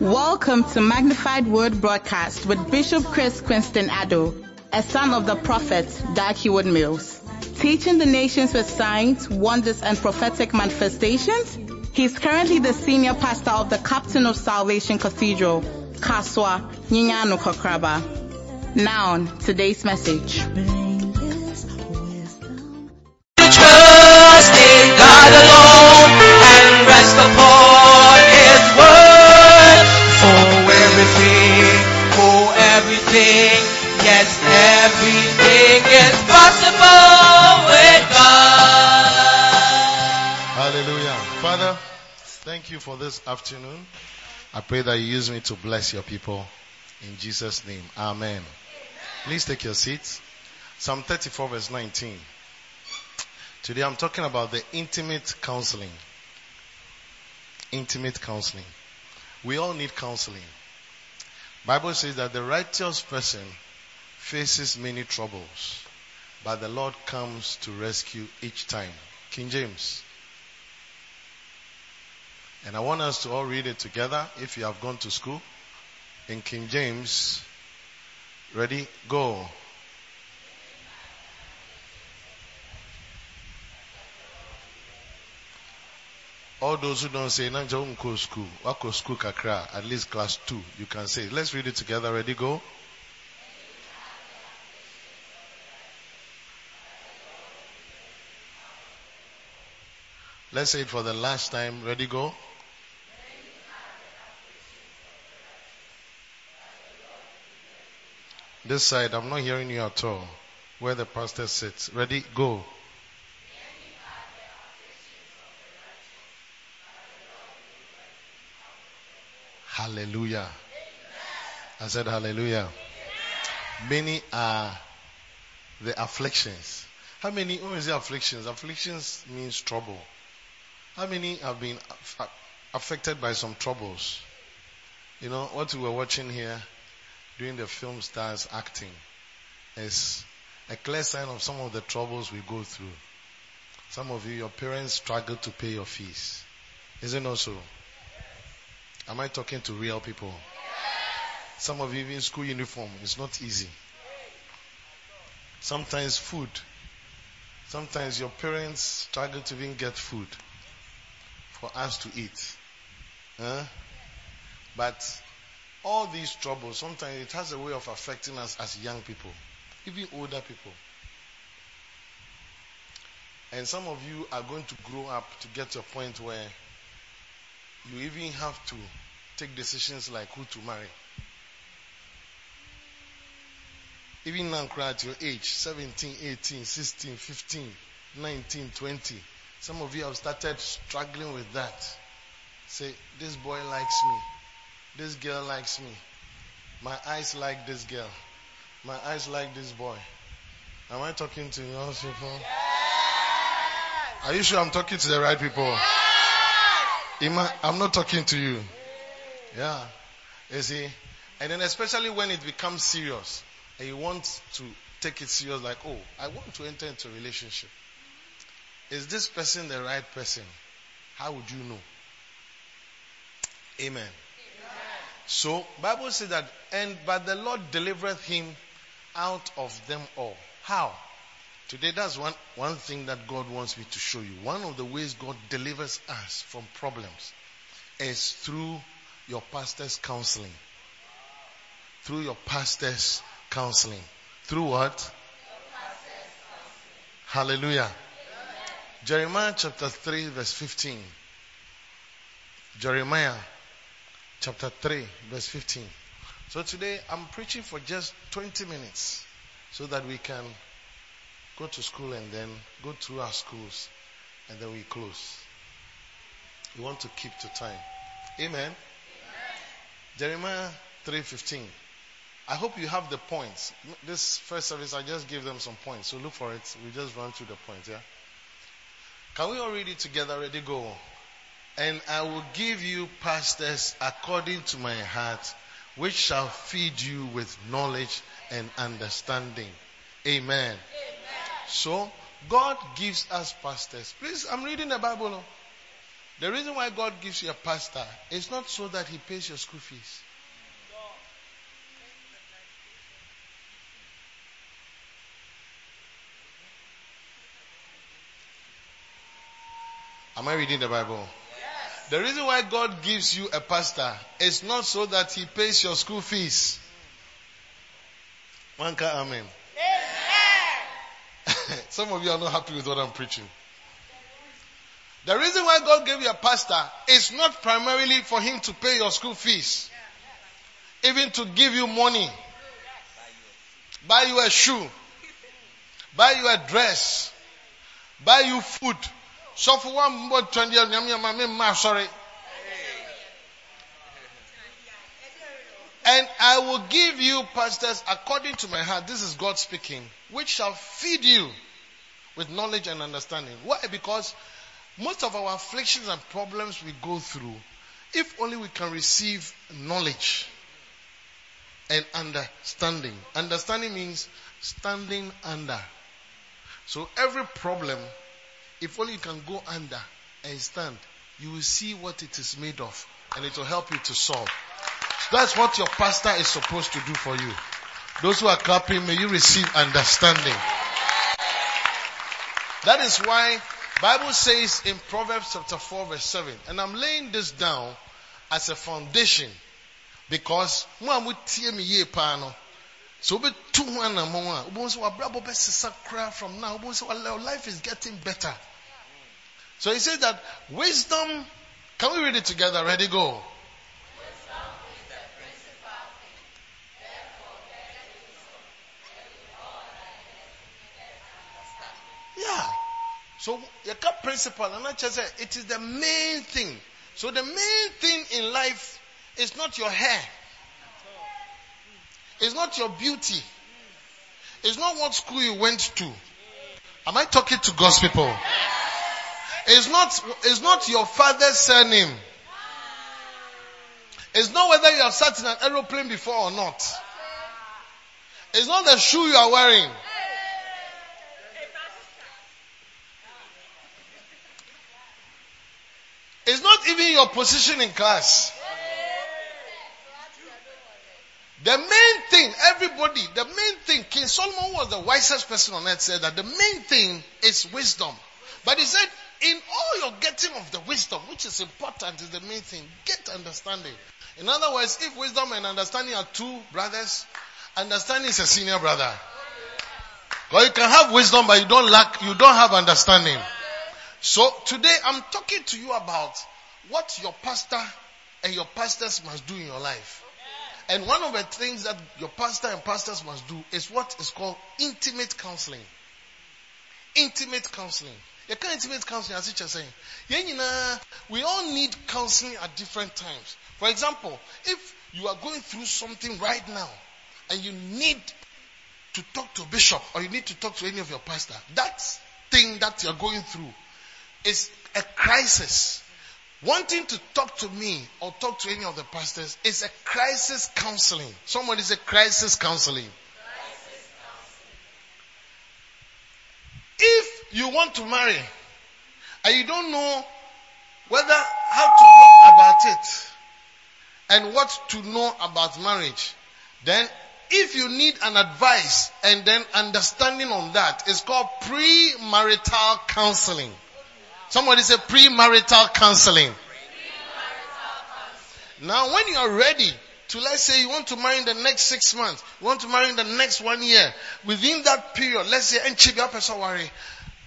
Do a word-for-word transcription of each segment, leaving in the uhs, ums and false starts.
Welcome to Magnified Word Broadcast with Bishop Chris Quinston Ado, a son of the prophet Darkewood Mills. Teaching the nations with signs, wonders, and prophetic manifestations, he is currently the senior pastor of the Captain of Salvation Cathedral, Kaswa Nyña Nukraba. Now, on today's message. For this afternoon, I pray that you use me to bless your people in Jesus' name. Amen. Please take your seats. Psalm thirty-four verse nineteen. Today I'm talking about the intimate counseling. Intimate counseling. We all need counseling. Bible says that the righteous person faces many troubles, but the Lord comes to rescue each time. King James. And I want us to all read it together if you have gone to school. In King James. Ready? Go. All those who don't say, Nanjaunko school, Wako school kakra, at least class two, you can say. Let's read it together. Ready? Go. Let's say it for the last time. Ready? Go. This side, I'm not hearing you at all. Where the pastor sits. Ready? Go. Hallelujah. I said hallelujah. Many are the afflictions. How many? What is the afflictions? Afflictions means trouble. How many have been affected by some troubles? You know, what we were watching here during the film stars acting is a clear sign of some of the troubles we go through. Some of you, your parents struggle to pay your fees. Is it not so? Am I talking to real people? Some of you, even school uniform, it's not easy. Sometimes food. Sometimes your parents struggle to even get food for us to eat. Huh? But all these troubles, sometimes it has a way of affecting us as young people, even older people. And some of you are going to grow up to get to a point where you even have to take decisions like who to marry. Even now at your age, seventeen, eighteen, sixteen, fifteen, nineteen, twenty, some of you have started struggling with that. Say, this boy likes me. This girl likes me. My eyes like this girl. My eyes like this boy. Am I talking to you all people? Yes. Are you sure I'm talking to the right people? Yes. I'm not talking to you. Yeah. You see? And then especially when it becomes serious and you want to take it serious, like, oh, I want to enter into a relationship. Is this person the right person? How would you know? Amen. Amen. So, Bible says that, and but the Lord delivereth him out of them all. How? Today, that's one, one thing that God wants me to show you. One of the ways God delivers us from problems is through your pastor's counseling. Through your pastor's counseling. Through what? Counseling. Hallelujah. Jeremiah chapter three verse fifteen. Jeremiah chapter three verse fifteen. So today I'm preaching for just twenty minutes so that we can go to school and then go through our schools and then we close. We want to keep to time. Amen. Amen. Jeremiah three fifteen. I hope you have the points. This first service, I just gave them some points. So look for it. We just run through the points, yeah? Can we all read it together? Ready, go. And I will give you pastors according to my heart, which shall feed you with knowledge and understanding. Amen. Amen. So, God gives us pastors. Please, I'm reading the Bible now. The reason why God gives you a pastor is not so that he pays your school fees. Am I reading the Bible? Yes. The reason why God gives you a pastor is not so that he pays your school fees. One can amen. Amen. Some of you are not happy with what I'm preaching. The reason why God gave you a pastor is not primarily for him to pay your school fees. Even to give you money. Buy you a shoe. Buy you a dress. Buy you food. So for one more twenty years, I'm sorry. And I will give you pastors according to my heart. This is God speaking, which shall feed you with knowledge and understanding. Why? Because most of our afflictions and problems we go through, if only we can receive knowledge and understanding. Understanding means standing under. So every problem, if only you can go under and stand, you will see what it is made of and it will help you to solve. That's what your pastor is supposed to do for you. Those who are clapping, may you receive understanding. That is why Bible says in Proverbs chapter four verse seven, and I'm laying this down as a foundation because so be two one from now, life is getting better. So he says that wisdom, can we read it together? Ready, go. Wisdom is the principal thing. Therefore, get wisdom, and with all thy understanding. Yeah. So your cup principle, and I just said it is the main thing. So the main thing in life is not your hair. It's not your beauty. It's not what school you went to. Am I talking to God's people? It's not, it's not your father's surname. It's not whether you have sat in an aeroplane before or not. It's not the shoe you are wearing. It's not even your position in class. The main thing, everybody, the main thing, King Solomon was the wisest person on earth, said that the main thing is wisdom. But he said, in all your getting of the wisdom, which is important, is the main thing. Get understanding. In other words, if wisdom and understanding are two brothers, understanding is a senior brother. Well, you can have wisdom, but you don't lack, you don't have understanding. So today, I'm talking to you about what your pastor and your pastors must do in your life. And one of the things that your pastor and pastors must do is what is called intimate counseling. Intimate counseling. You can't intimate counseling, as you're saying. We all need counseling at different times. For example, if you are going through something right now and you need to talk to a bishop or you need to talk to any of your pastor, that thing that you're going through is a crisis. Wanting to talk to me or talk to any of the pastors is a crisis counseling. Somebody say crisis counseling. Crisis counseling. If you want to marry and you don't know whether how to go about it and what to know about marriage, then if you need an advice and then understanding on that, it's called pre-marital counseling. Somebody say premarital counseling. Pre-marital counseling. Now when you are ready to, let's say you want to marry in the next six months, you want to marry in the next one year, within that period, let's say,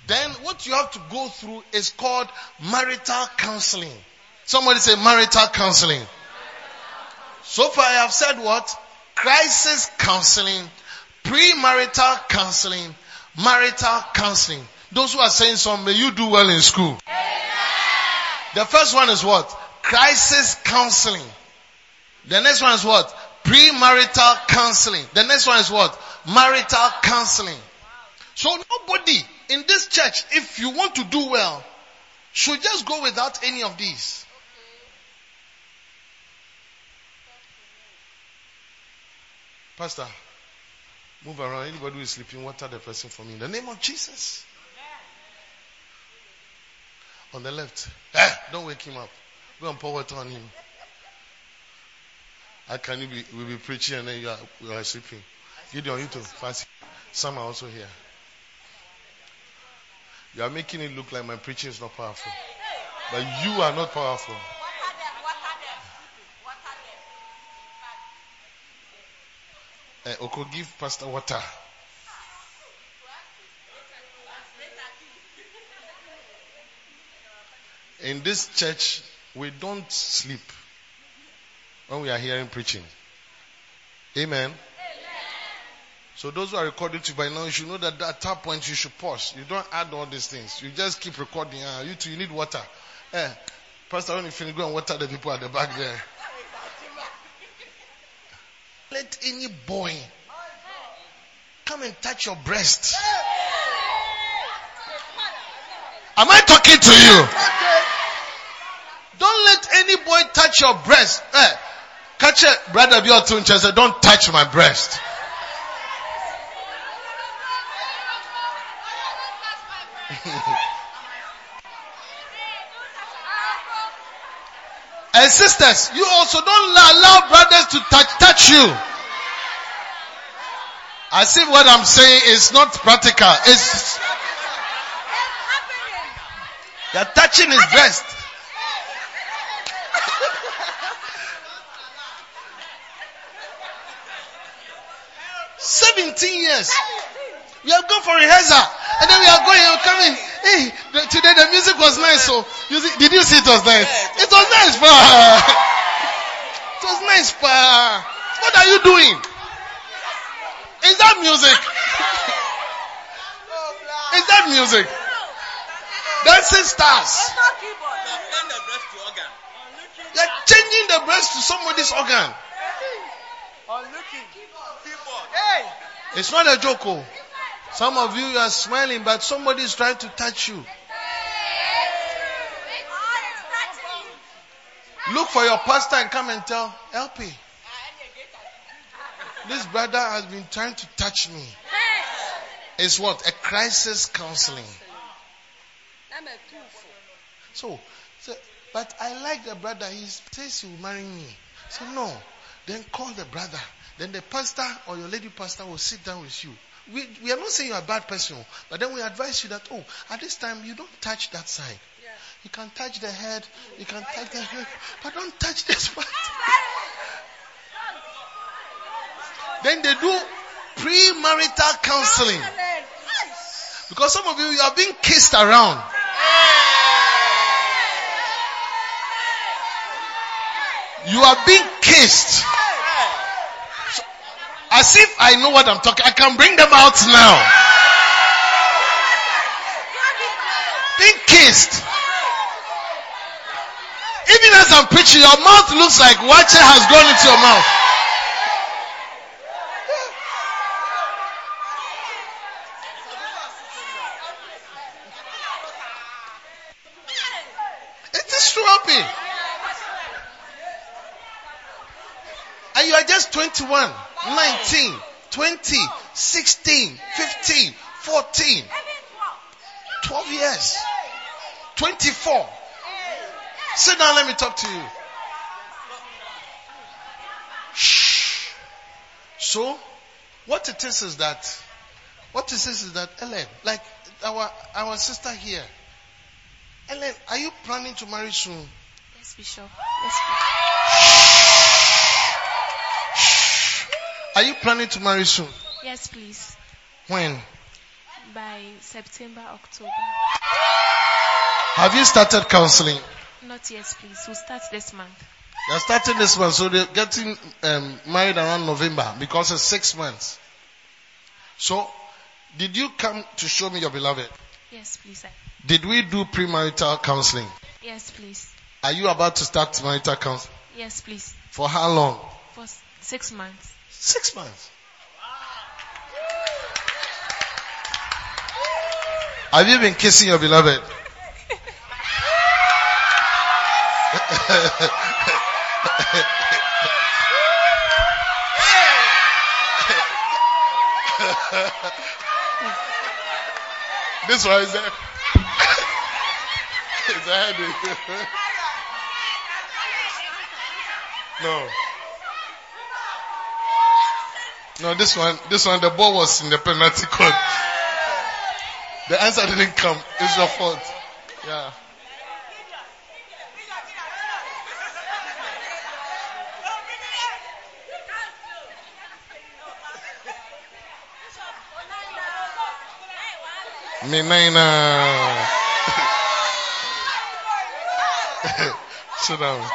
then what you have to go through is called marital counseling. Somebody say marital counseling. Marital. So far I have said what? Crisis counseling, premarital counseling, marital counseling. Those who are saying so, may you do well in school. Amen. The first one is what? Crisis counseling. The next one is what? Premarital counseling. The next one is what? Marital counseling. So nobody in this church, if you want to do well, should just go without any of these. Pastor, move around. Anybody who is sleeping, water the person for me. In the name of Jesus. On the left. Eh, don't wake him up. Go and pour water on him. How can you be, we'll be preaching and then you are, you are sleeping? Gideon, you too. Fast. Some are also here. You are making it look like my preaching is not powerful. But you are not powerful. Uh, Oko, give Pastor water. In this church, we don't sleep when we are hearing preaching. Amen. Amen. So those who are recording to you by now, you should know that at that point you should pause. You don't add all these things. You just keep recording. Uh, you too, you need water. Eh, Pastor, when you finish, go and water the people at the back there. Let any boy come and touch your breast. Am I talking to you? Okay. Don't let any boy touch your breast. Eh, catch a brother be out and say, "Don't touch my breast." And sisters, you also don't allow brothers to touch, touch you. As if what I'm saying is not practical. It's, they're touching his breast. Seventeen years. We have gone for rehearsal. And then we are going and coming. Hey, today the music was nice. So, you see, did you see it was nice? It was nice, pa. It was nice, pa. What are you doing? Is that music? Is that music? Dancing stars. They are changing the breast to somebody's organ. It's not a joke, oh. Some of you are smiling, but somebody is trying to touch you. Look for your pastor and come and tell, "Help me. This brother has been trying to touch me." It's what? A crisis counseling. So, so but I like the brother. He says he will marry me. So no. Then call the brother. Then the pastor or your lady pastor will sit down with you. We, we are not saying you are a bad person, but then we advise you that, oh, at this time, you don't touch that side. Yeah. You can touch the head, you can touch the head, but don't touch this part. Then they do premarital counseling. Because some of you, you are being kissed around. You are being kissed. As if I know what I'm talking. I can bring them out now. Being kissed. Even as I'm preaching, your mouth looks like water has gone into your mouth. It is true, happy. And you are just twenty-one. nineteen, twenty, sixteen, fifteen, fourteen, twelve years, twenty-four. Sit down, let me talk to you. Shh. So, what it is is that, what it is is that, Ellen, like our our sister here, Ellen, are you planning to marry soon? Yes, Bishop. Yes, Bishop. Are you planning to marry soon? Yes, please. When? By September, October. Have you started counseling? Not yet, please. We'll start this month. They're starting this month, so they're getting um, married around November because it's six months. So, did you come to show me your beloved? Yes, please. Sir. Did we do premarital counseling? Yes, please. Are you about to start marital counseling? Yes, please. For how long? For six months. Six months. Wow. Have you been kissing your beloved? This one is there. It's a headache. No. No, this one, this one, the ball was in the penalty court. The answer didn't come. It's your fault. Yeah. Menina. Sit down.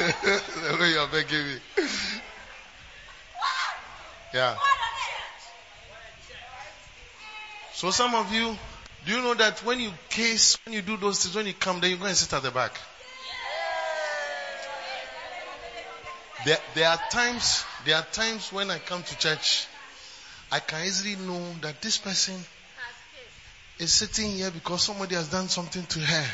The way you're begging me. Yeah. So some of you, do you know that when you kiss, when you do those things, when you come, then you go and sit at the back. There, there are times, there are times when I come to church, I can easily know that this person is sitting here because somebody has done something to her.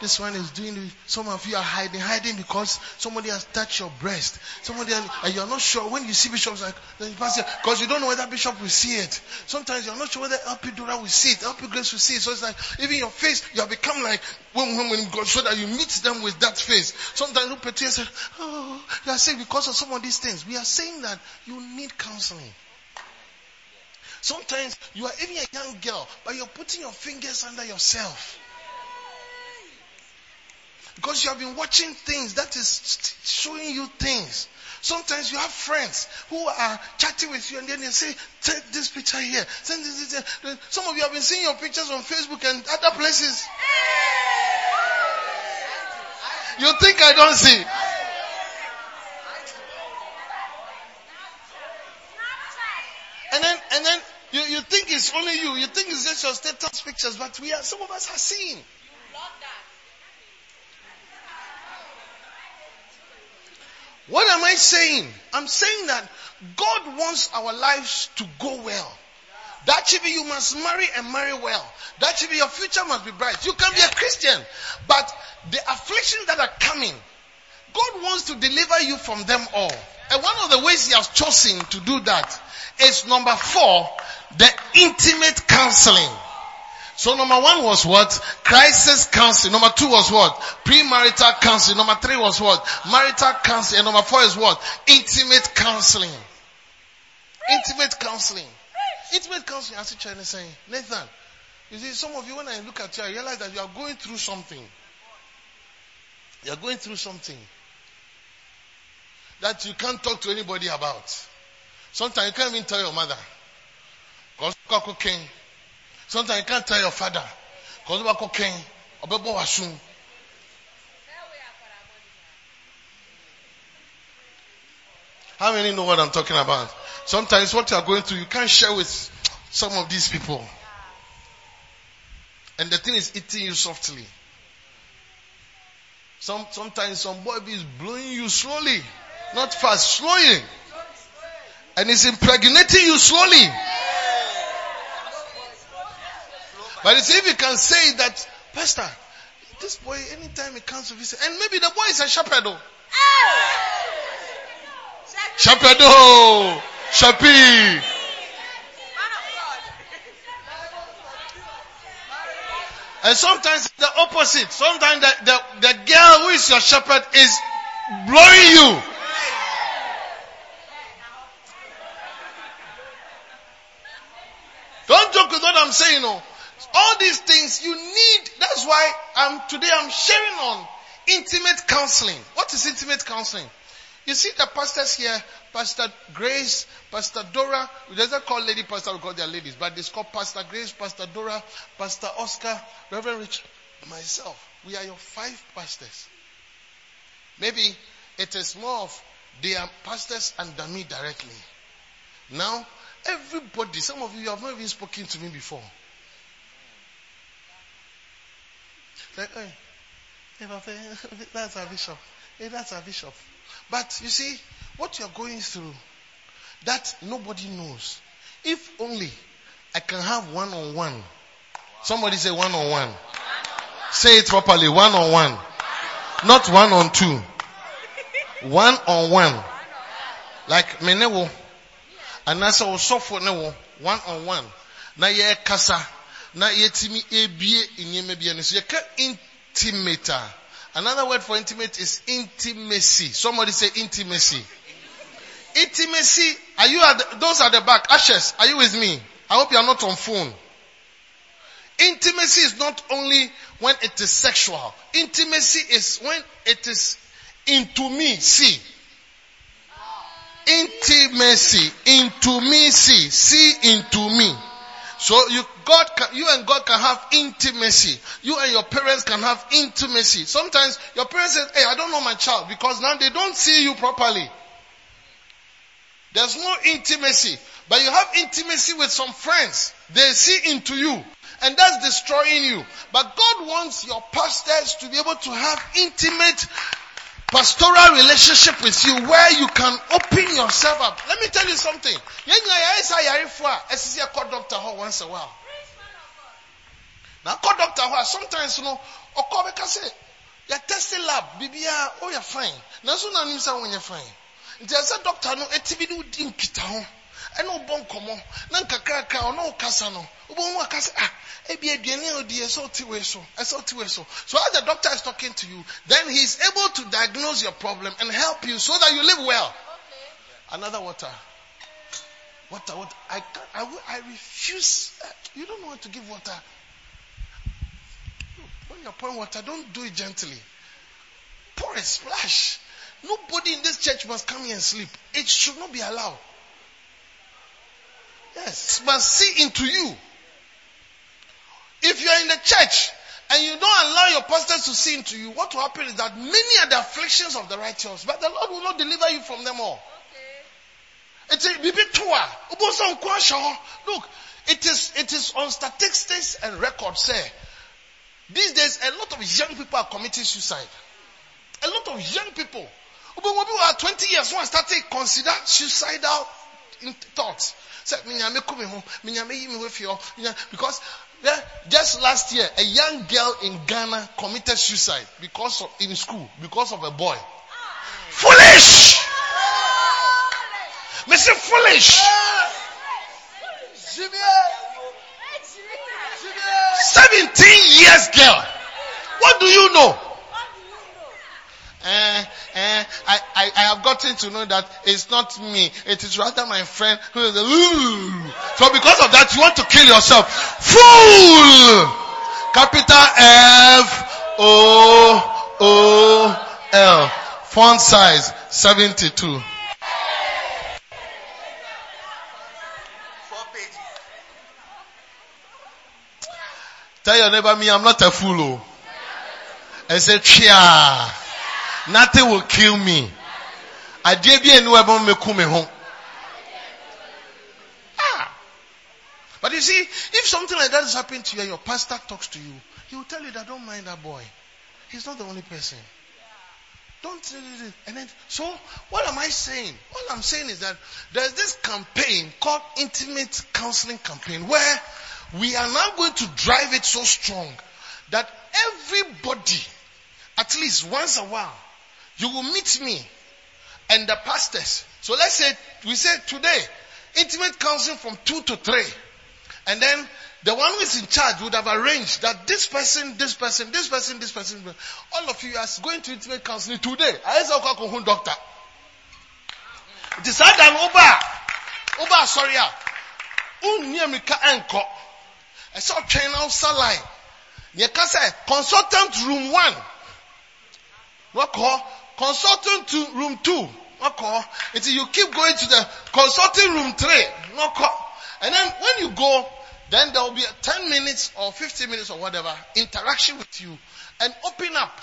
This one is doing, some of you are hiding, hiding because somebody has touched your breast. Somebody, has, and you're not sure when you see bishops, like, because you don't know whether bishop will see it. Sometimes you're not sure whether L P Dora will see it, L P Grace will see it. So it's like, even your face, you have become like, when, when, when God, so that you meet them with that face. Sometimes look at you and say, oh, you are saying because of some of these things. We are saying that you need counseling. Sometimes you are even a young girl, but you're putting your fingers under yourself. Because you have been watching things that is showing you things. Sometimes you have friends who are chatting with you and then they say, take this picture here. Send this, this, this. Some of you have been seeing your pictures on Facebook and other places. You think I don't see? And then, and then you, you think it's only you. You think it's just your status pictures, but we are, some of us are seeing. What am I saying? I'm saying that God wants our lives to go well. That should be, you must marry and marry well. That should be, your future must be bright. You can be a Christian, but the afflictions that are coming, God wants to deliver you from them all. And one of the ways He has chosen to do that is number four, the intimate counseling. So number one was what? Crisis counseling. Number two was what? Premarital counseling. Number three was what? Marital counseling. And number four is what? Intimate counseling. Intimate counseling. Intimate counseling. I see China saying, Nathan, you see, some of you, when I look at you, I realize that you are going through something. You are going through something that you can't talk to anybody about. Sometimes you can't even tell your mother. Because cooking. Sometimes you can't tell your father. Because about cocaine, about what soon. How many know what I'm talking about? Sometimes what you are going through, you can't share with some of these people. And the thing is eating you softly. Some sometimes some boy is blowing you slowly. Not fast, slowly. And it's impregnating you slowly. But you see, if you can say that, Pastor, this boy, anytime he comes to visit, and maybe the boy is a shepherd. Oh. Shepherd, oh. Shepherd. And sometimes the opposite. Sometimes the, the, the girl who is your shepherd is blowing you. Don't joke with what I'm saying, no. All these things you need. That's why I'm today I'm sharing on intimate counseling. What is intimate counseling? You see the pastors here, Pastor Grace, Pastor Dora. We don't call Lady Pastor because they are ladies, but it's called Pastor Grace, Pastor Dora, Pastor Oscar, Reverend Rich, myself. We are your five pastors. Maybe it is more of they are pastors under me directly. Now, everybody, some of you have not even spoken to me before. Like, hey, that's our bishop. Hey, that's our bishop. But you see, what you're going through, that nobody knows. If only I can have one-on-one. Wow. Somebody say one-on-one. One-on-one. Say it properly. One-on-one. One-on-one. Not one-on-two. One-on-one. Like, me newo. And I saw so for newo. One-on-one. Na ye kasa. Na ye timi ebie inye mebie nisu. Ye ka intimator. Another word for intimate is intimacy. Somebody say intimacy. Intimacy. Are you at the, those at the back? Ashes, are you with me? I hope you are not on phone. Intimacy is not only when it is sexual. Intimacy is when it is into me. See. Intimacy. Into me. See. See into me. So you, God, can, you and God can have intimacy. You and your parents can have intimacy. Sometimes your parents say, hey, I don't know my child, because now they don't see you properly. There's no intimacy. But you have intimacy with some friends. They see into you. And that's destroying you. But God wants your pastors to be able to have intimate pastoral relationship with you, where you can open yourself up. Let me tell you something. Once a while. Now, call doctor, sometimes, you know, or call me, say, your testing lab, B B R, oh, you're fine. Now, soon I know when you're fine. There's a doctor, no, it's a bit of a kitten. I know Boncomo, Nankaka, no Casano, Ubonwa Casa, Abiabian, dear, so Tiweso, I saw Tiweso. So as the doctor is talking to you, then he's able to diagnose your problem and help you so that you live well. Okay. Another water. Water, water. I can't, I, I refuse. You don't want to give water. When you're pouring water, don't do it gently. Pour a splash. Nobody in this church must come here and sleep. It should not be allowed. Yes, must see into you. If you are in the church and you don't allow your pastors to see into you, what will happen is that many are the afflictions of the righteous, but the Lord will not deliver you from them all. Okay. It's a bit toa. Look, it is it is on statistics and records. Say, these days a lot of young people are committing suicide. A lot of young people, people who are twenty years old, started consider suicidal thoughts. Because just last year, a young girl in Ghana committed suicide because of, in school, because of a boy. Foolish! Me say foolish! Seventeen years girl. What do you know? Uh, uh, I, I, I have gotten to know that it's not me. It is rather my friend who is a, so because of that, you want to kill yourself. Fool! Capital F O O L. Font size seventy-two. Tell your neighbor, me, I'm not a fool. I said, chia. Nothing will kill me. I dare be anywhere but me come home. Ah. But you see, if something like that has happened to you and your pastor talks to you, he will tell you that don't mind that boy. He's not the only person. Don't. And then, so what am I saying? All I'm saying is that there's this campaign called Intimate Counseling Campaign, where we are now going to drive it so strong that everybody, at least once a while, you will meet me and the pastors. So let's say, we say today, intimate counseling from two to three. And then the one who is in charge would have arranged that this person, this person, this person, this person, all of you are going to intimate counseling today. I say, okay, who doctor? Decide that Oba, Oba, sorry, Unyamika Enko. I saw train outside line. You can say, consultant room one. What call? Consulting to room two. What call? Until you keep going to the consulting room three. What call? And then when you go, then there will be ten minutes or fifteen minutes or whatever interaction with you and open up.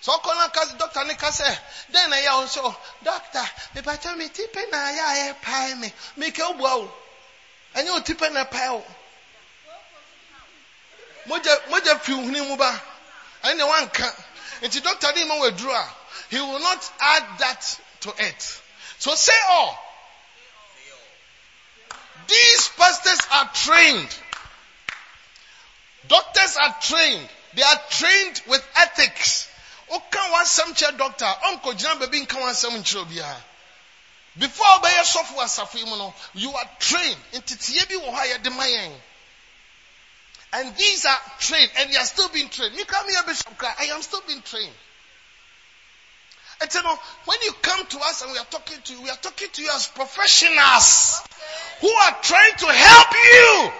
So call Doctor Nikase. Then I also Doctor, me pato me tipe na ya e pay me me ke obo. And you tipe na pay o. Moje moje fi huni mu ba. Anyone can. And the doctor didn't even withdraw. He will not add that to it. So say all. These pastors are trained. Doctors are trained. They are trained with ethics. Okanwa samche doctor. Onko jina bebi nkanwa samche biya. Before obeye software safimuno, you are trained. Inti tiyebi wohaya demayeng. And these are trained, and they are still being trained. You come here, Bishop Christ, I am still being trained. And you know, when you come to us and we are talking to you, we are talking to you as professionals who are trying to help you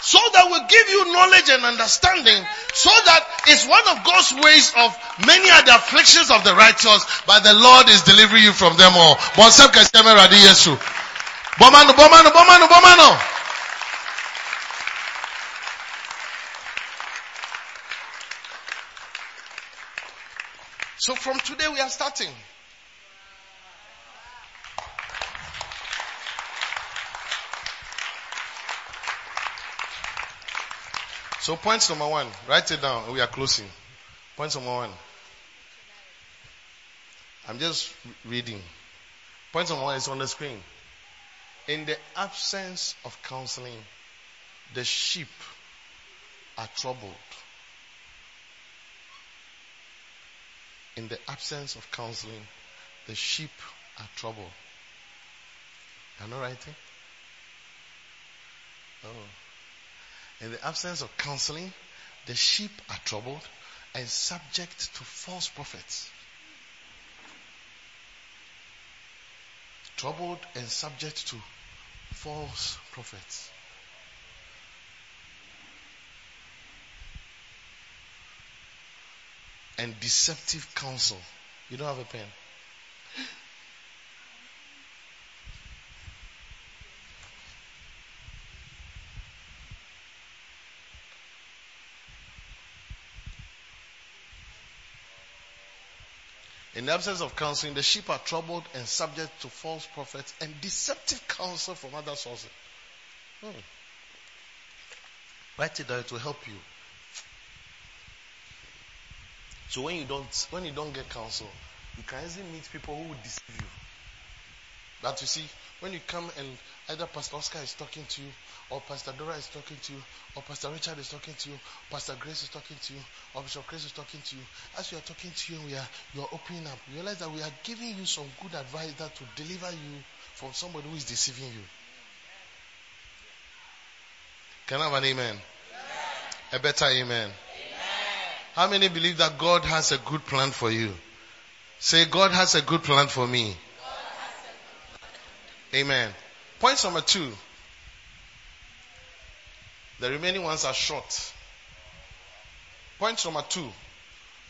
so that we give you knowledge and understanding so that it's one of God's ways of many are the afflictions of the righteous, but the Lord is delivering you from them all. Bomano, bomano, bomano, bomano. So from today we are starting. So point number one, write it down. We are closing. Point number one. I'm just reading. Point number one is on the screen. In the absence of counseling, the sheep are troubled. In the absence of counseling, the sheep are troubled. Am I writing? Oh. In the absence of counseling, the sheep are troubled and subject to false prophets. Troubled and subject to false prophets. And deceptive counsel. You don't have a pen. In the absence of counseling, the sheep are troubled and subject to false prophets and deceptive counsel from other sources. Hmm. Write it down, it will help you. So when you don't, when you don't get counsel, you can easily meet people who will deceive you. But you see, when you come and either Pastor Oscar is talking to you, or Pastor Dora is talking to you, or Pastor Richard is talking to you, Pastor Grace is talking to you, or Bishop Chris is talking to you, as we are talking to you, we are, you are opening up. You realize that we are giving you some good advice that will deliver you from somebody who is deceiving you. Can I have an amen? Yeah. A better amen. How many believe that God has a good plan for you? Say, God has a good plan for me. God has a good plan. Amen. Point number two. The remaining ones are short. Point number two.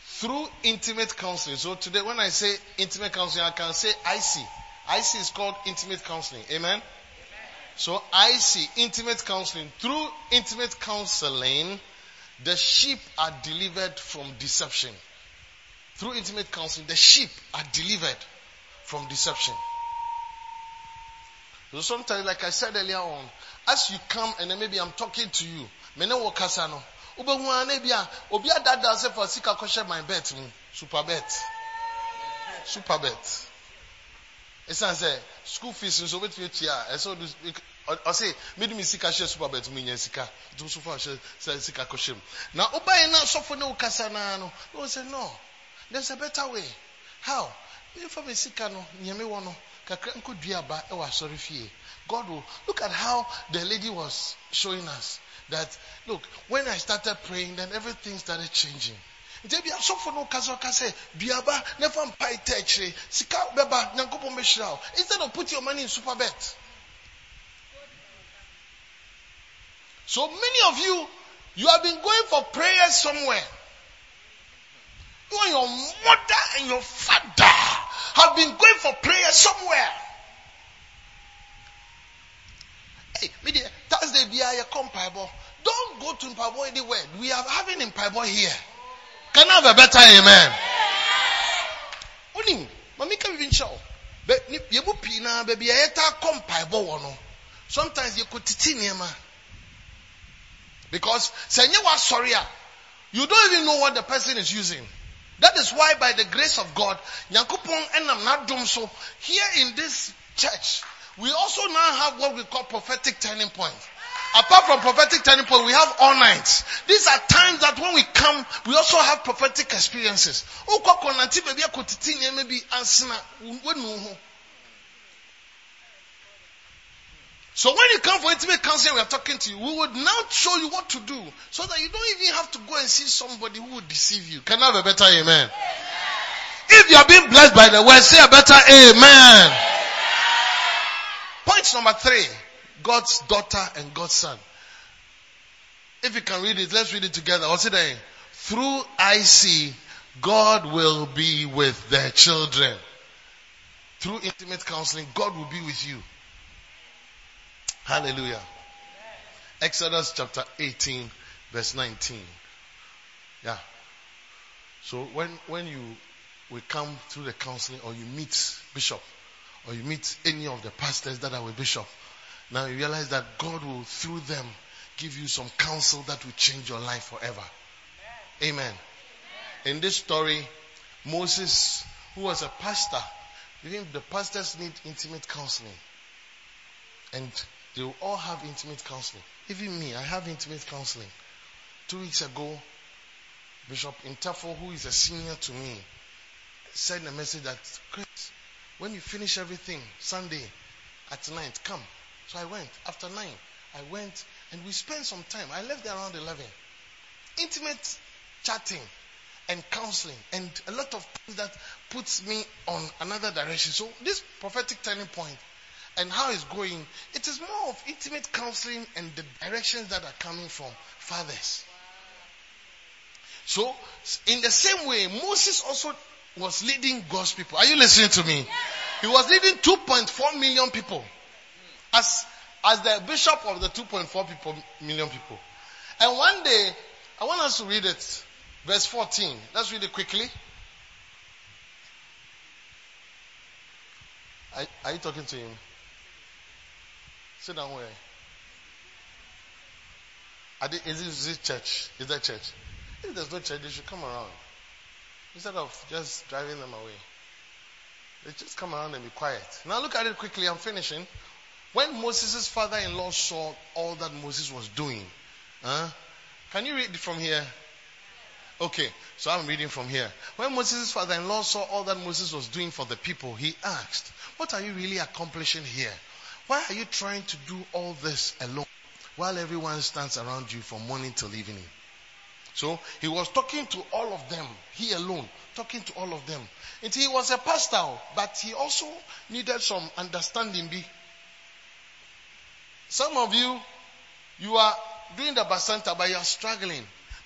Through intimate counseling. So today when I say intimate counseling, I can say I C. I C is called intimate counseling. Amen? Amen. So I C, intimate counseling. Through intimate counseling, the sheep are delivered from deception. Through intimate counseling, the sheep are delivered from deception. So sometimes, like I said earlier on, as you come and then maybe I'm talking to you, mene wakasano, ubehuane biya, obiya dada se fasika koshe my bet, super bet, super bet. Esan se school fees nsobet fitiya, eso du. I say, made me sick, I share super bed to me, Yessica. Do so far, she said, Sika Koshim. Now, Obey now, so for no Casanano. No, say, no, there's a better way. How? If I'm a Sicano, Yamewano, Kakran could be about, oh, sorry, fear. God will look at how the lady was showing us that, look, when I started praying, then everything started changing. Debi so for no Kazakase, Biaba, never pay teche, Sika Beba, Nankopo Meshao. Instead of putting your money in super bet. So many of you, you have been going for prayers somewhere. You and your mother and your father have been going for prayers somewhere. Hey, Thursday we are come Bible. Don't go to Bible anywhere. We are having in Bible here. Can I have a better amen? Oni, mami can even show. But yebu pina baby ayeta come Bible wono. Sometimes you could titi niema. Because, Senye was sorry, You don't even know what the person is using. That is why by the grace of God, here in this church, we also now have what we call prophetic turning point. Apart from prophetic turning point, we have all nights. These are times that when we come, we also have prophetic experiences. So when you come for intimate counseling, we are talking to you. We would now show you what to do so that you don't even have to go and see somebody who would deceive you. Can I have a better amen? Amen. If you are being blessed by the word, say a better amen. Amen. Point number three. God's daughter and God's son. If you can read it, let's read it together. What's it saying? Through I C, God will be with their children. Through intimate counseling, God will be with you. Hallelujah. Exodus chapter eighteen, verse nineteen. Yeah. So when when you will come through the counseling, or you meet Bishop, or you meet any of the pastors that are with Bishop, now you realize that God will, through them, give you some counsel that will change your life forever. Amen. Amen. Amen. In this story, Moses, who was a pastor, even the pastors need intimate counseling. And they will all have intimate counseling. Even me, I have intimate counseling. Two weeks ago, Bishop Interfo, who is a senior to me, sent a message that, Chris, when you finish everything, Sunday at night, come. So I went. After nine, I went and we spent some time. I left there around eleven. Intimate chatting and counseling and a lot of things that puts me on another direction. So this prophetic turning point and how it's going, it is more of intimate counseling and the directions that are coming from fathers. So in the same way, Moses also was leading God's people. Are you listening to me? He was leading two point four million people. As as the bishop of the two point four people, million people. And one day, I want us to read it. Verse fourteen. Let's read it quickly. Are, are you talking to him? Sit down where? Are they, is, it, is it church? Is that church? If there's no church, they should come around. Instead of just driving them away. They just come around and be quiet. Now look at it quickly. I'm finishing. When Moses' father-in-law saw all that Moses was doing, huh? Can you read from here? Okay, so I'm reading from here. When Moses' father-in-law saw all that Moses was doing for the people, he asked, what are you really accomplishing here? Why are you trying to do all this alone while everyone stands around you from morning till evening? So he was talking to all of them, he alone, talking to all of them. And he was a pastor, but he also needed some understanding. Some of you, you are doing the basanta, but you are struggling.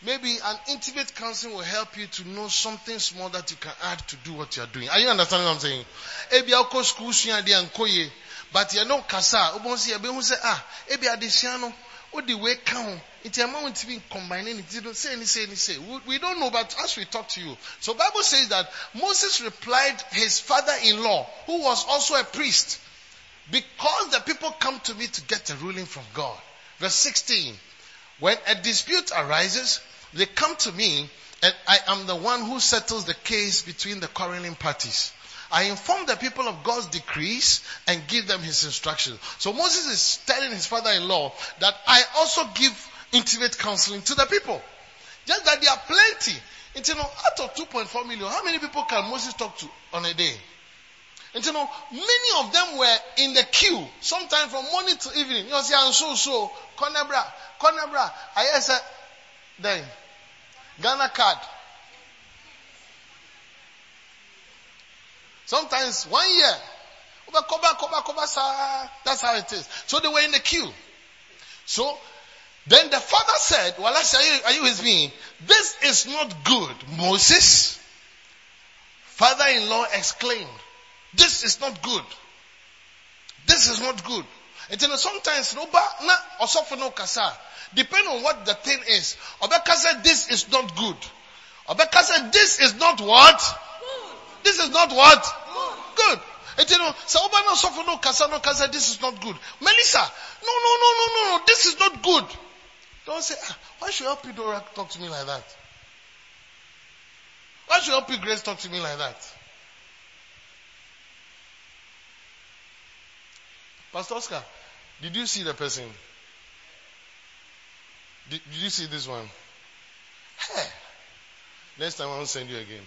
Maybe an intimate counseling will help you to know something small that you can add to do what you are doing. Are you understanding what I'm saying? Ebi ako school si ande ankoye, but you know kasa. Obonsi ebi unse ah ebi adesiano. Odi we kano. Iti amount to be combining. Iti don't say any say any say. We don't know, but as we talk to you, so Bible says that Moses replied his father-in-law, who was also a priest. Because the people come to me to get a ruling from God. Verse sixteen. When a dispute arises, they come to me and I am the one who settles the case between the quarreling parties. I inform the people of God's decrees and give them his instructions. So Moses is telling his father-in-law that I also give intimate counseling to the people. Just that there are plenty. It's, you know, out of two point four million, how many people can Moses talk to on a day? And you know, many of them were in the queue, sometimes from morning to evening. You know, see, and so, so, Conebra, Conebra, I yes, then, Ghana card. Sometimes one year, that's how it is. So they were in the queue. So, then the father said, well, I say, are you with me? This is not good, Moses. Father-in-law exclaimed, this is not good. This is not good. And you know, sometimes no ba na osofo no kasa. Depend on what the thing is. Obeka said this is not good. Obeka said this is not what? Good. This is not what? Good. And you know, so oba no osofo no kasa no kasa this is not good. Melissa, no no no no no no this is not good. Don't say ah, why should Pastor Dora talk to me like that? should Hope Grace talk to me like that? Pastor Oscar, did you see the person? Did, did you see this one? Hey. Next time I will send you again.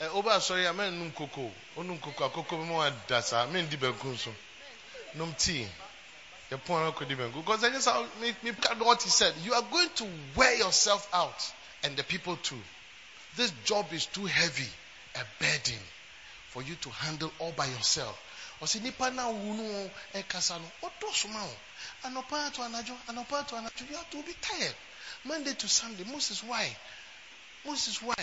Ah. Oba, sorry, I meant num cocoa. Oh, num cocoa, cocoa more that's I mean, Dibankunso. Num tea. The point could even go. Because I just pick up what he said. You are going to wear yourself out and the people too. This job is too heavy. A burden for you to handle all by yourself. Osi nipa na wunu e kasano otosuma o anopa to anajo anopa to anajo you have to be tired Monday to Sunday. Moses why? Moses why?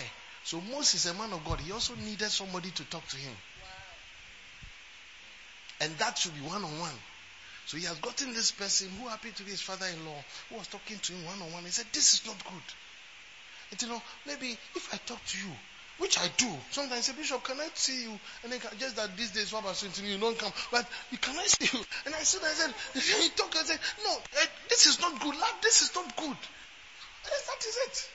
So Moses, a man of God, he also needed somebody to talk to him. Wow. And that should be one on one. So he has gotten this person who happened to be his father-in-law who was talking to him one on one. He said, "This is not good. And you know, maybe if I talk to you." Which I do. Sometimes I say, Bishop, can I see you? And then just that these days, what about something? You don't come. But can I see you? And I said, I said, he talked. I said, no, this is not good. Lad, this is not good. That is it.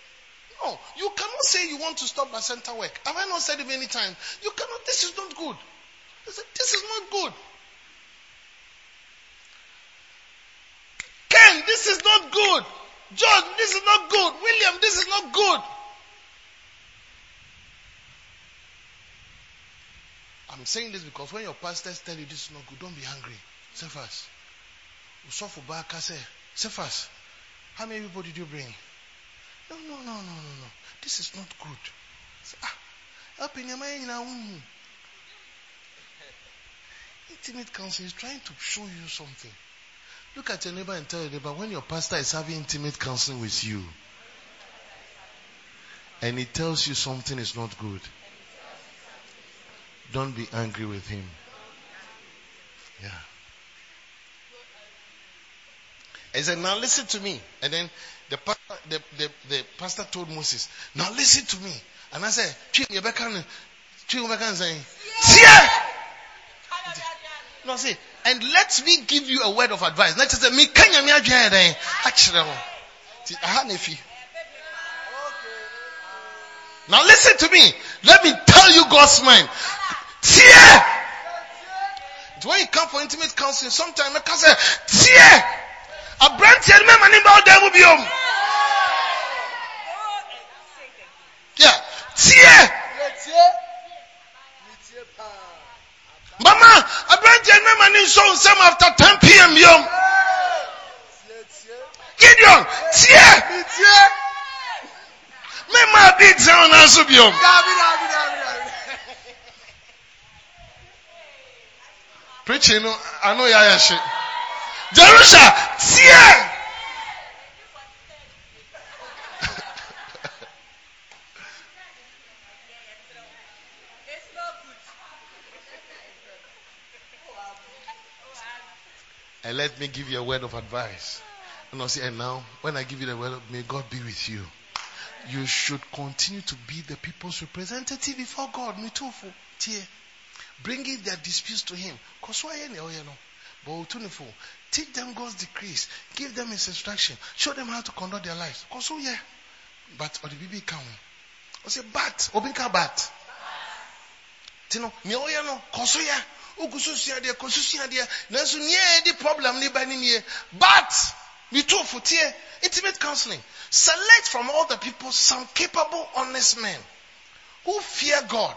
No, you cannot say you want to stop at center work. Have I not said it many times? You cannot. This is not good. I said, this is not good. Ken, this is not good. George, this is not good. William, this is not good. I'm saying this because when your pastors tell you this is not good, don't be angry. Say first. Say first. How many people did you bring? No, no, no, no, no, no. This is not good. Say, ah. Intimate counsel is trying to show you something. Look at your neighbor and tell your neighbor, when your pastor is having intimate counsel with you, and he tells you something is not good, don't be angry with him. Yeah. He said, now listen to me. And then the pastor, the, the, the pastor told Moses, now listen to me. And I said, no, see, and let me give you a word of advice. Let us say, me kanya mi adwene actually. Now listen to me. Let me tell you God's mind. Tear! When you come for intimate counseling, sometimes I can say, tear! A brand tear, my name about them will be home. Yeah. Tear! Mama, a brand tear, my name is so some after ten p.m. Yom. Gideon, tear! Mama, be down as of Yom. Preaching, I know Yaya shit. Jerusha, tear! And let me give you a word of advice. And I say, and now, when I give you the word, may God be with you. You should continue to be the people's representative before God. Me too, for tear. Bringing their disputes to him. Teach them God's decrees. Give them his instruction. Show them how to conduct their lives. But or the baby come. I say bat. Obinka bat. Tino mi oya no kosuya. Ukususia dia kosusia dia. Nansu niye di problem ni bani niye. But me too for tear. Intimate counseling. Select from all the people some capable, honest men who fear God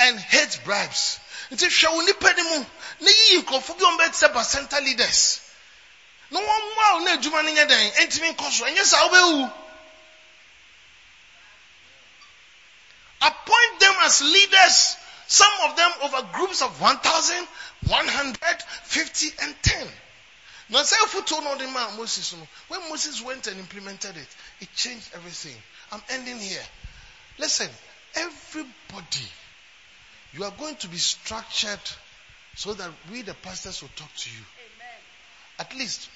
and hate bribes. Nti hwe woni panimu na yi nkofo bi on bet seba center leaders. No one ma na adwuma ne nyadan entimi nkoso enye sa obewu. Appoint them as leaders, some of them over groups of one thousand, one hundred, fifty and ten. Now say futo no the man Moses no. When Moses went and implemented it, it changed everything. I'm ending here. Listen, everybody, you are going to be structured so that we, the pastors, will talk to you. Amen. At least,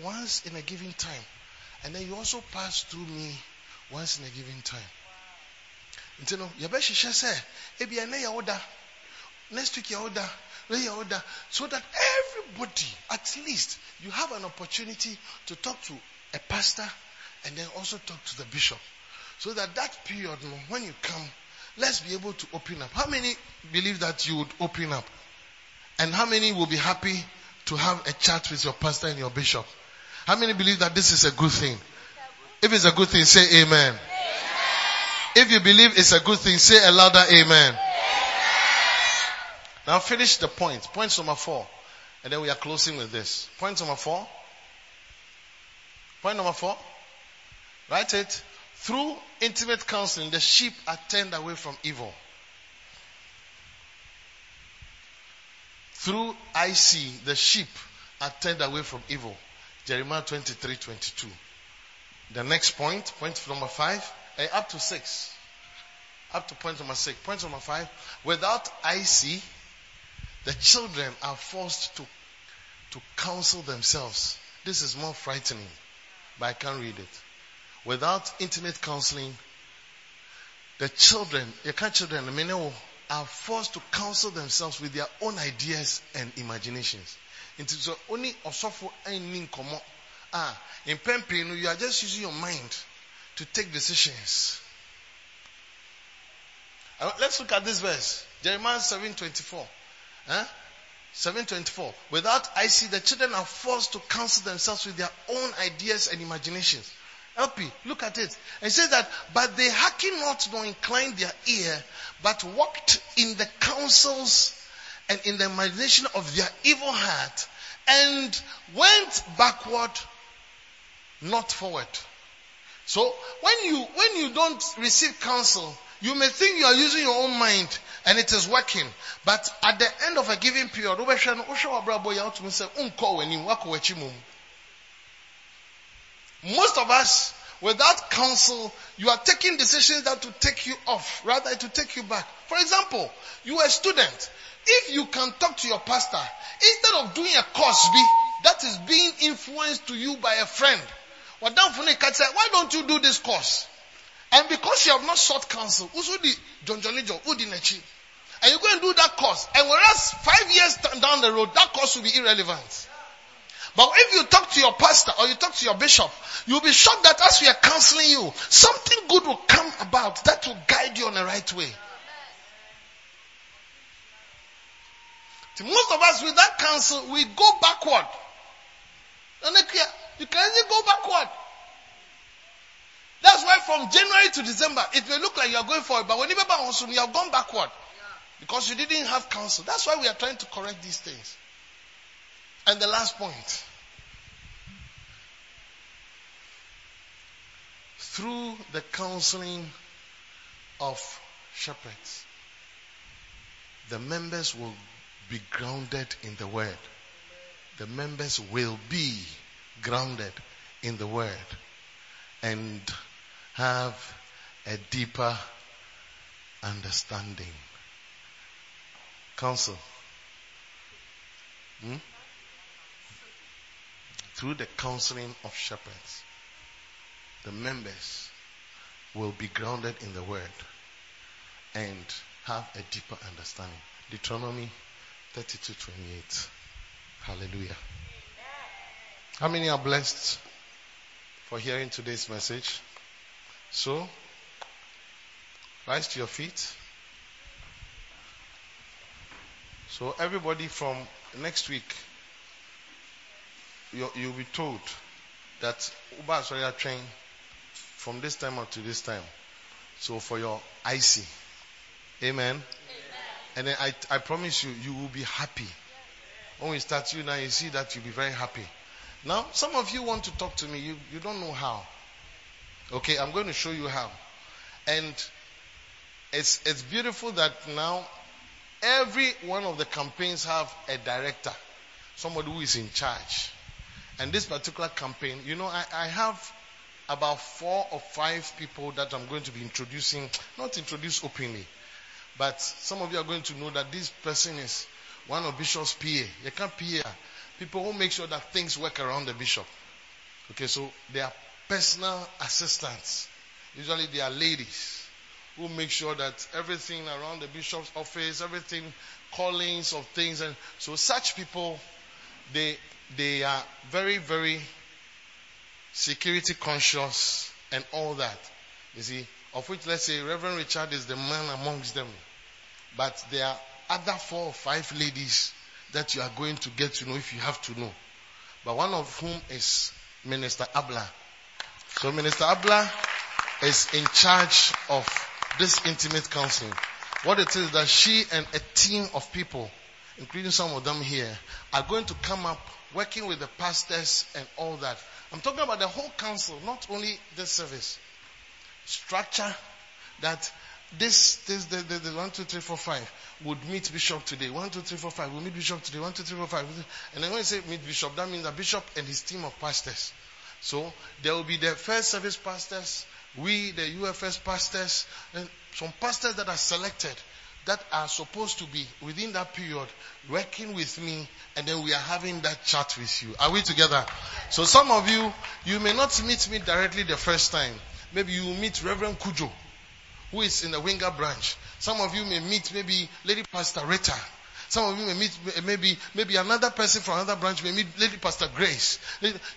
once in a given time. And then you also pass through me once in a given time. Wow. Next week, lay your order, so that everybody, at least, you have an opportunity to talk to a pastor and then also talk to the bishop. So that that period, when you come, let's be able to open up. How many believe that you would open up? And how many will be happy to have a chat with your pastor and your bishop? How many believe that this is a good thing? If it's a good thing, say amen. Amen. If you believe it's a good thing, say a louder amen. Amen. Now finish the point. Point number four. And then we are closing with this. Point number four. Point number four. Write it. Through intimate counseling, the sheep are turned away from evil. Through I C, the sheep are turned away from evil. Jeremiah twenty-three twenty-two. The next point, point number five, eh, up to six. Up to point number six. Point number five, without I C, the children are forced to, to counsel themselves. This is more frightening, but I can't read it. Without intimate counseling, the children, your children, are forced to counsel themselves with their own ideas and imaginations. It is only osofo enin komo. Ah, in Pempino, you are just using your mind to take decisions. Let's look at this verse, Jeremiah seven twenty-four. Huh? seven twenty-four. Without I C, the children are forced to counsel themselves with their own ideas and imaginations. L P, look at it. It says that, but they hearken not nor incline their ear, but walked in the counsels and in the imagination of their evil heart, and went backward, not forward. So when you when you don't receive counsel, you may think you are using your own mind and it is working. But at the end of a given period, most of us, without counsel, you are taking decisions that will take you off, rather to take you back. For example, you are a student. If you can talk to your pastor, instead of doing a course B, that is being influenced to you by a friend. Why don't you do this course? And because you have not sought counsel, and you go and do that course, and whereas five years down the road, that course will be irrelevant. But if you talk to your pastor or you talk to your bishop, you'll be shocked that as we are counseling you, something good will come about that will guide you on the right way. To most of us, with that counsel, we go backward. You can easily go backward. That's why from January to December, it may look like you are going forward, but when you have gone backward, because you didn't have counsel. That's why we are trying to correct these things. And the last point. Through the counseling of shepherds, the members will be grounded in the word. The members will be grounded in the word and have a deeper understanding. Counsel. Hmm? Through the counseling of shepherds, the members will be grounded in the word and have a deeper understanding. Deuteronomy thirty-two twenty-eight. Hallelujah. Amen. How many are blessed for hearing today's message? So, rise to your feet. So everybody, from next week, You, you'll be told that Uba Soya train from this time up to this time. So for your I C. Amen. Amen. And then I, I promise you, you will be happy. When we start you now, you see that you'll be very happy. Now, some of you want to talk to me. You, you don't know how. Okay, I'm going to show you how. And it's, it's beautiful that now every one of the campaigns have a director. Somebody who is in charge. And this particular campaign, you know, I, I have about four or five people that I'm going to be introducing, not introduce openly, but some of you are going to know that this person is one of Bishop's P A. You can't P A. People who make sure that things work around the bishop. Okay, so they are personal assistants. Usually they are ladies. who make sure that everything around the bishop's office, everything, callings of things, and so such people, they they are very, very security conscious and all that. You see, of which let's say Reverend Richard is the man amongst them, but there are other four or five ladies that you are going to get to know if you have to know. But one of whom is Minister Abla. So Minister Abla is in charge of this intimate counseling. What it is that she and a team of people, including some of them here, are going to come up working with the pastors and all that. I'm talking about the whole council, not only this service. Structure that this, this, the, the, the one, two, three, four, five would meet Bishop today. One, two, three, four, five will meet Bishop today. One, two, three, four, five. And then when you say meet Bishop, that means the Bishop and his team of pastors. So there will be the first service pastors, we, the U F S pastors, and some pastors that are selected that are supposed to be within that period working with me, and then we are having that chat with you. Are we together? So some of you, you may not meet me directly the first time. Maybe you will meet Reverend Kujo, who is in the Winger branch. Some of you may meet maybe Lady Pastor Rita. Some of you may meet maybe maybe another person from another branch may meet Lady Pastor Grace.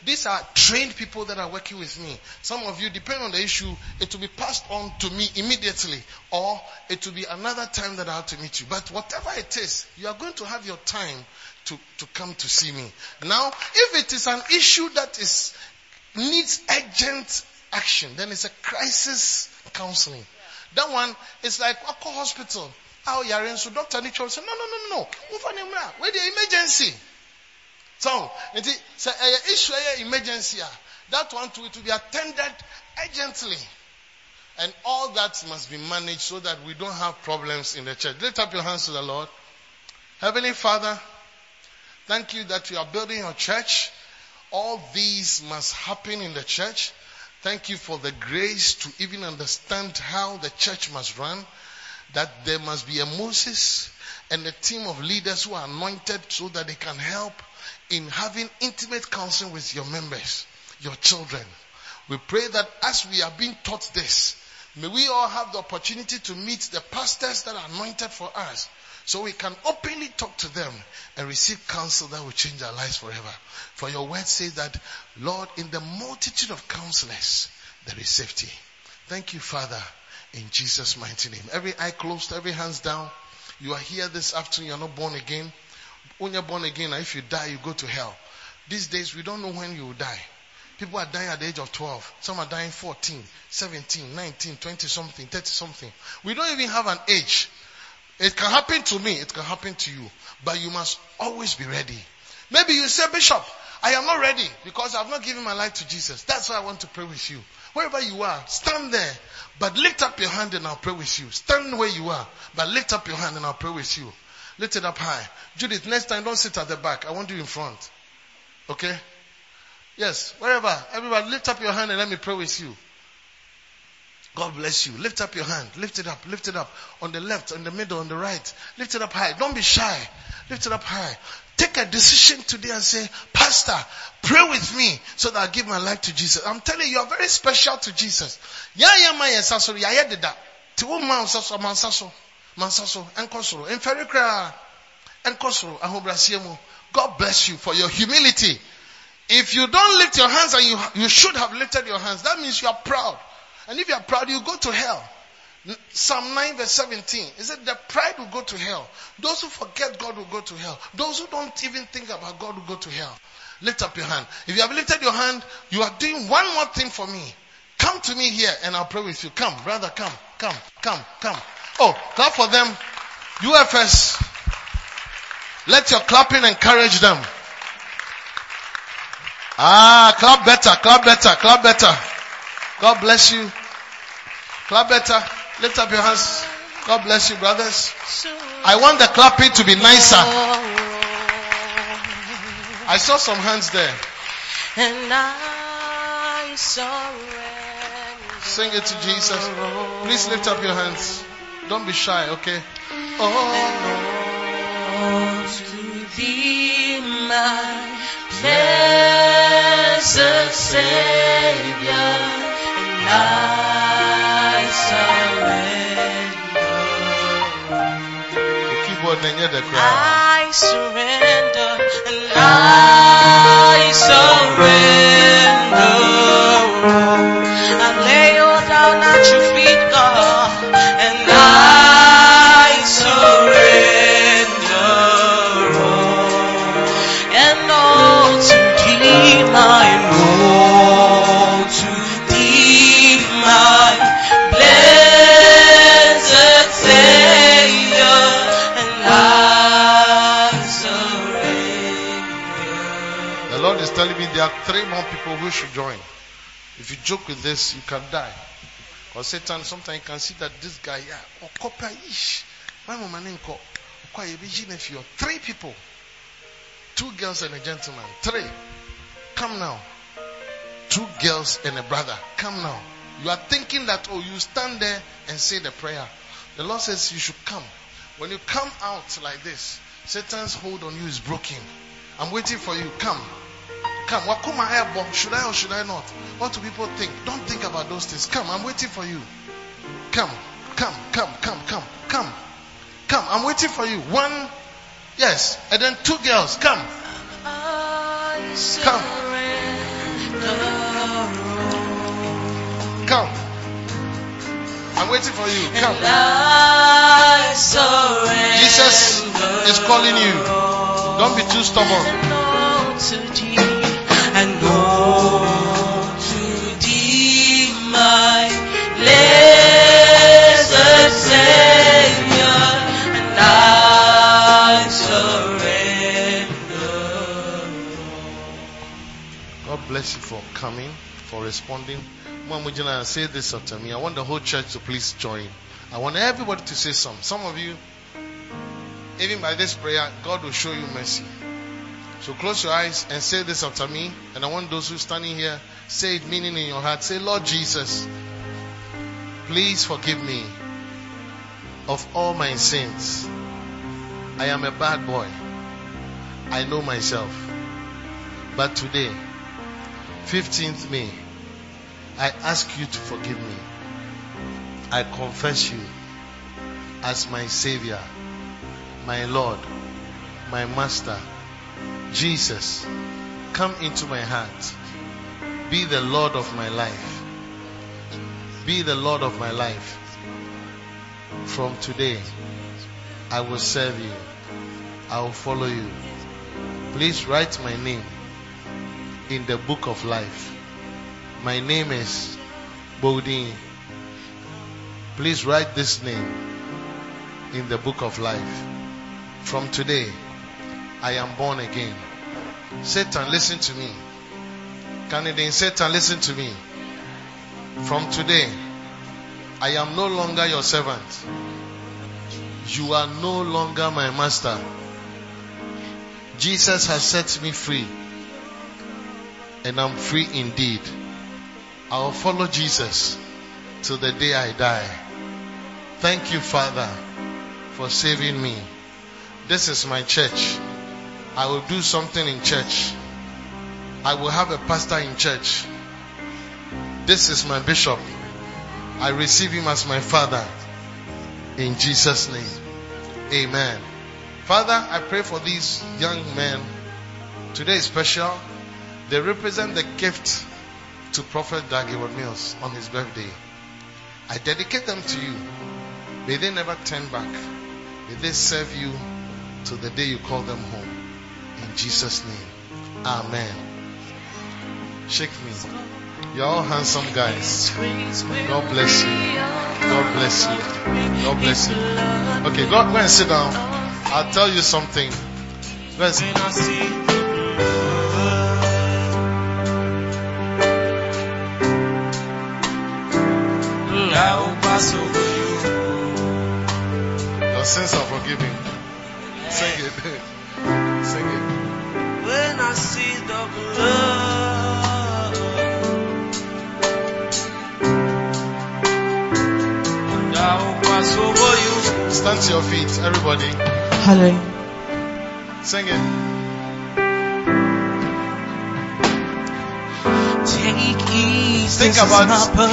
These are trained people that are working with me. Some of you, depending on the issue, it will be passed on to me immediately, or it will be another time that I have to meet you. But whatever it is, you are going to have your time to, to come to see me. Now, if it is an issue that is needs urgent action, then it's a crisis counseling. Yeah. That one is like Wako Hospital. How you are in, so Doctor Nichols said, no, no, no, no, move on him now. Where the emergency? So, it is an issue, emergency. That one too, it will be attended urgently. And all that must be managed so that we don't have problems in the church. Lift up your hands to the Lord. Heavenly Father, thank you that you are building your church. All these must happen in the church. Thank you for the grace to even understand how the church must run, that there must be a Moses and a team of leaders who are anointed so that they can help in having intimate counseling with your members, your children. We pray that as we are being taught this, may we all have the opportunity to meet the pastors that are anointed for us, so we can openly talk to them and receive counsel that will change our lives forever. For your word says that, Lord, in the multitude of counselors, there is safety. Thank you, Father, in Jesus' mighty name. Every eye closed, every hands down. You are here this afternoon, you are not born again. When you are born again, if you die, you go to hell. These days, we don't know when you will die. People are dying at the age of twelve. Some are dying fourteen, seventeen, nineteen, twenty-something, thirty-something. We don't even have an age. It can happen to me, it can happen to you. But you must always be ready. Maybe you say, Bishop, I am not ready because I have not given my life to Jesus. That's why I want to pray with you. Wherever you are, stand there. But lift up your hand and I'll pray with you. Stand where you are, but lift up your hand and I'll pray with you. Lift it up high. Judith, next time don't sit at the back. I want you in front. Okay? Yes, wherever. Everybody, lift up your hand and let me pray with you. God bless you. Lift up your hand. Lift it up. Lift it up. On the left, on the middle, on the right. Lift it up high. Don't be shy. Lift it up high. Take a decision today and say, Pastor, pray with me so that I give my life to Jesus. I'm telling you, you are very special to Jesus. Ya ya ma ya saso ya ya deda. Ti wo ma saso ma saso ma saso enkosoro enfere kra enkosoro ahobrasie mu. God bless you for your humility. If you don't lift your hands, and you you should have lifted your hands, that means you are proud. And if you are proud, you go to hell. Psalm nine verse seventeen. It said the pride will go to hell. Those who forget God will go to hell. Those who don't even think about God will go to hell. Lift up your hand. If you have lifted your hand, you are doing one more thing for me. Come to me here and I'll pray with you. Come, brother, come, come, come, come. Oh, clap for them. U F S. Let your clapping encourage them. Ah, clap better, clap better, clap better. God bless you. Clap better. Lift up your hands. God bless you, brothers. I want the clapping to be nicer. I saw some hands there. And I surrender. Sing it to Jesus. Please lift up your hands. Don't be shy, okay? Oh, to thee, my blessed Savior. I surrender. Nyña Nukraba. I surrender, and I surrender. I lay all down at your feet, God, and I surrender all, and all to thee, my Lord, to thee, my. Telling me there are three more people who should join. If you joke with this, you can die. Because Satan sometimes can see that this guy, three people, two girls and a gentleman, three. Come now, two girls and a brother. Come now. You are thinking that oh, you stand there and say the prayer. The Lord says you should come. When you come out like this, Satan's hold on you is broken. I'm waiting for you. Come. Come, Wakuma Airborne, should I or should I not? What do people think? Don't think about those things. Come, I'm waiting for you. Come, come, come, come, come, come, come, I'm waiting for you. One, yes, and then two girls, come. Come. Come. I'm waiting for you. Come. Jesus is calling you. Don't be too stubborn. And all to thee, my blessed Savior, and I surrender. God bless you for coming, for responding. Mama, say this after me. I want the whole church to please join. I want everybody to say some. Some of you, even by this prayer, God will show you mercy. So close your eyes and say this after me. And I want those who are standing here, say it meaning in your heart. Say, Lord Jesus, please forgive me of all my sins. I am a bad boy. I know myself. But today, fifteenth of May, I ask you to forgive me. I confess you as my Savior, my Lord, my Master. Jesus, come into my heart. Be the Lord of my life. Be the Lord of my life. From today, I will serve you. I will follow you. Please write my name in the book of life. My name is Bodine. Please write this name in the book of life. From today, I am born again. Satan, listen to me. Canadian Satan, listen to me. From today, I am no longer your servant. You are no longer my master. Jesus has set me free, and I'm free indeed. I will follow Jesus till the day I die. Thank you, Father, for saving me. This is my church. I will do something in church. I will have a pastor in church. This is my bishop. I receive him as my father. In Jesus' name. Amen. Father, I pray for these young men. Today is special. They represent the gift to Prophet Dagiwan Mills on his birthday. I dedicate them to you. May they never turn back. May they serve you till the day you call them home. In Jesus' name. Amen. Shake me. You're all handsome guys. God bless you. God bless you. God bless you. Okay, go, go and sit down. I'll tell you something. Let's. Your sins are forgiven. Sing it. Sing it. When I see the blood and I will pass over you. Stand to your feet, everybody. Hallelujah. Sing it. Take ease. Think about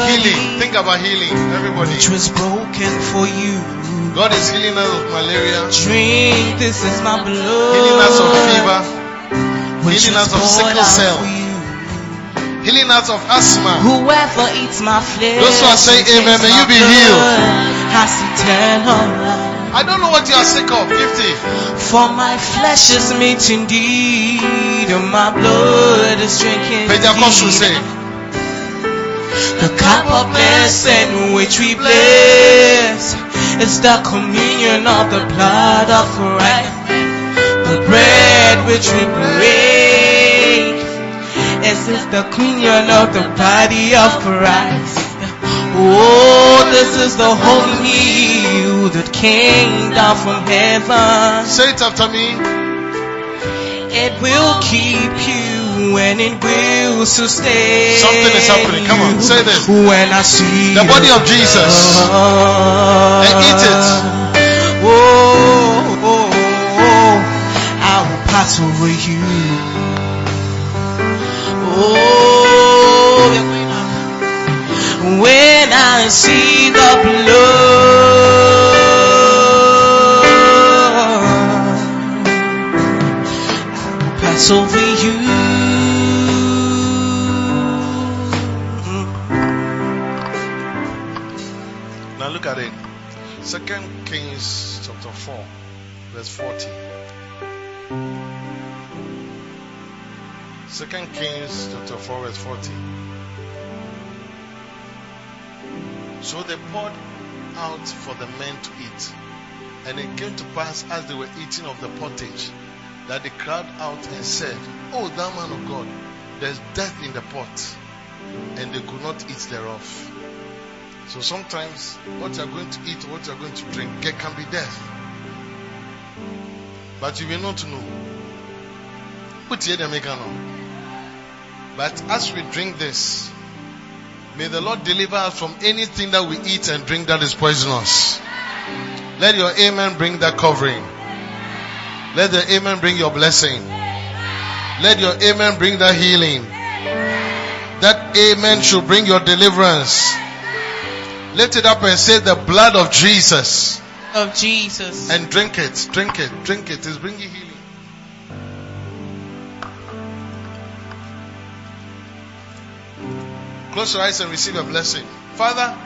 healing. Think about healing, everybody. Which was broken for you. God is healing us of malaria. Drink, this is my blood. Healing us of fever. Healing us of sickle cell. Healing us of asthma. Whoever eats my flesh, those who are saying amen, may you be healed. I don't know what you are sick of. Fifty. For my flesh is meat indeed, and my blood is drinking. Pentecost will say, the cup of blessing which we bless. It's the communion of the blood of Christ. The bread which we break. It's the communion of the body of Christ. Oh, this is the holy meal that came down from heaven. Say it after me. It will keep you and it will sustain. Something is happening. Come on, say this. When I see the body of Jesus. Uh, and eat it. Oh, oh, oh, oh, I will pass over you. Oh, when I see the blood, I will pass over you. Now look at it. Second Kings chapter four, verse forty. Second Kings chapter four, verse forty. So they poured out for the men to eat, and it came to pass as they were eating of the pottage, that they cried out and said, "O thou man of God, there is death in the pot," and they could not eat thereof. So sometimes what you are going to eat, what you are going to drink, it can be death. But you will not know. But as we drink this, may the Lord deliver us from anything that we eat and drink that is poisonous. Let your amen bring that covering. Let the amen bring your blessing. Let your amen bring that healing. That amen should bring your deliverance. Lift it up and say the blood of Jesus. Of Jesus. And drink it, drink it, drink it. It's bringing healing. Close your eyes and receive a blessing. Father,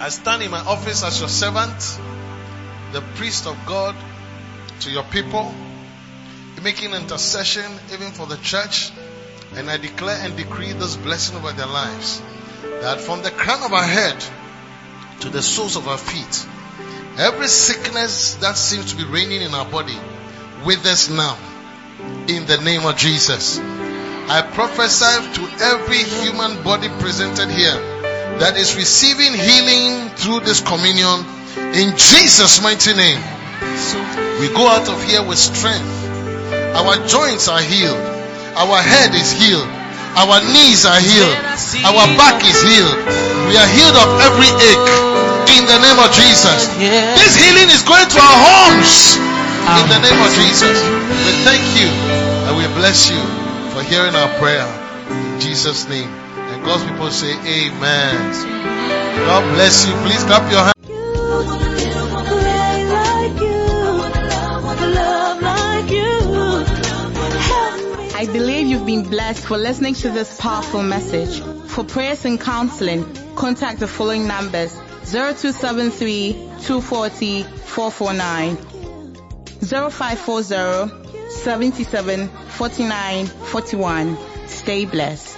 I stand in my office as your servant, the priest of God, to your people, making intercession even for the church. And I declare and decree this blessing over their lives. That from the crown of our head to the soles of our feet, every sickness that seems to be reigning in our body, with us now, in the name of Jesus. I prophesy to every human body presented here that is receiving healing through this communion, in Jesus' mighty name. We go out of here with strength. Our joints are healed. Our head is healed. Our knees are healed. Our back is healed. We are healed of every ache in the name of Jesus. This healing is going to our homes in the name of Jesus. We thank you and we bless you for hearing our prayer in Jesus' name. And God's people say amen. God bless you. Please clap your hands. I believe you've been blessed for listening to this powerful message. For prayers and counseling, contact the following numbers: zero two seven three, two four zero, four four nine, zero five four zero, seven seven, four nine, four one. Stay blessed.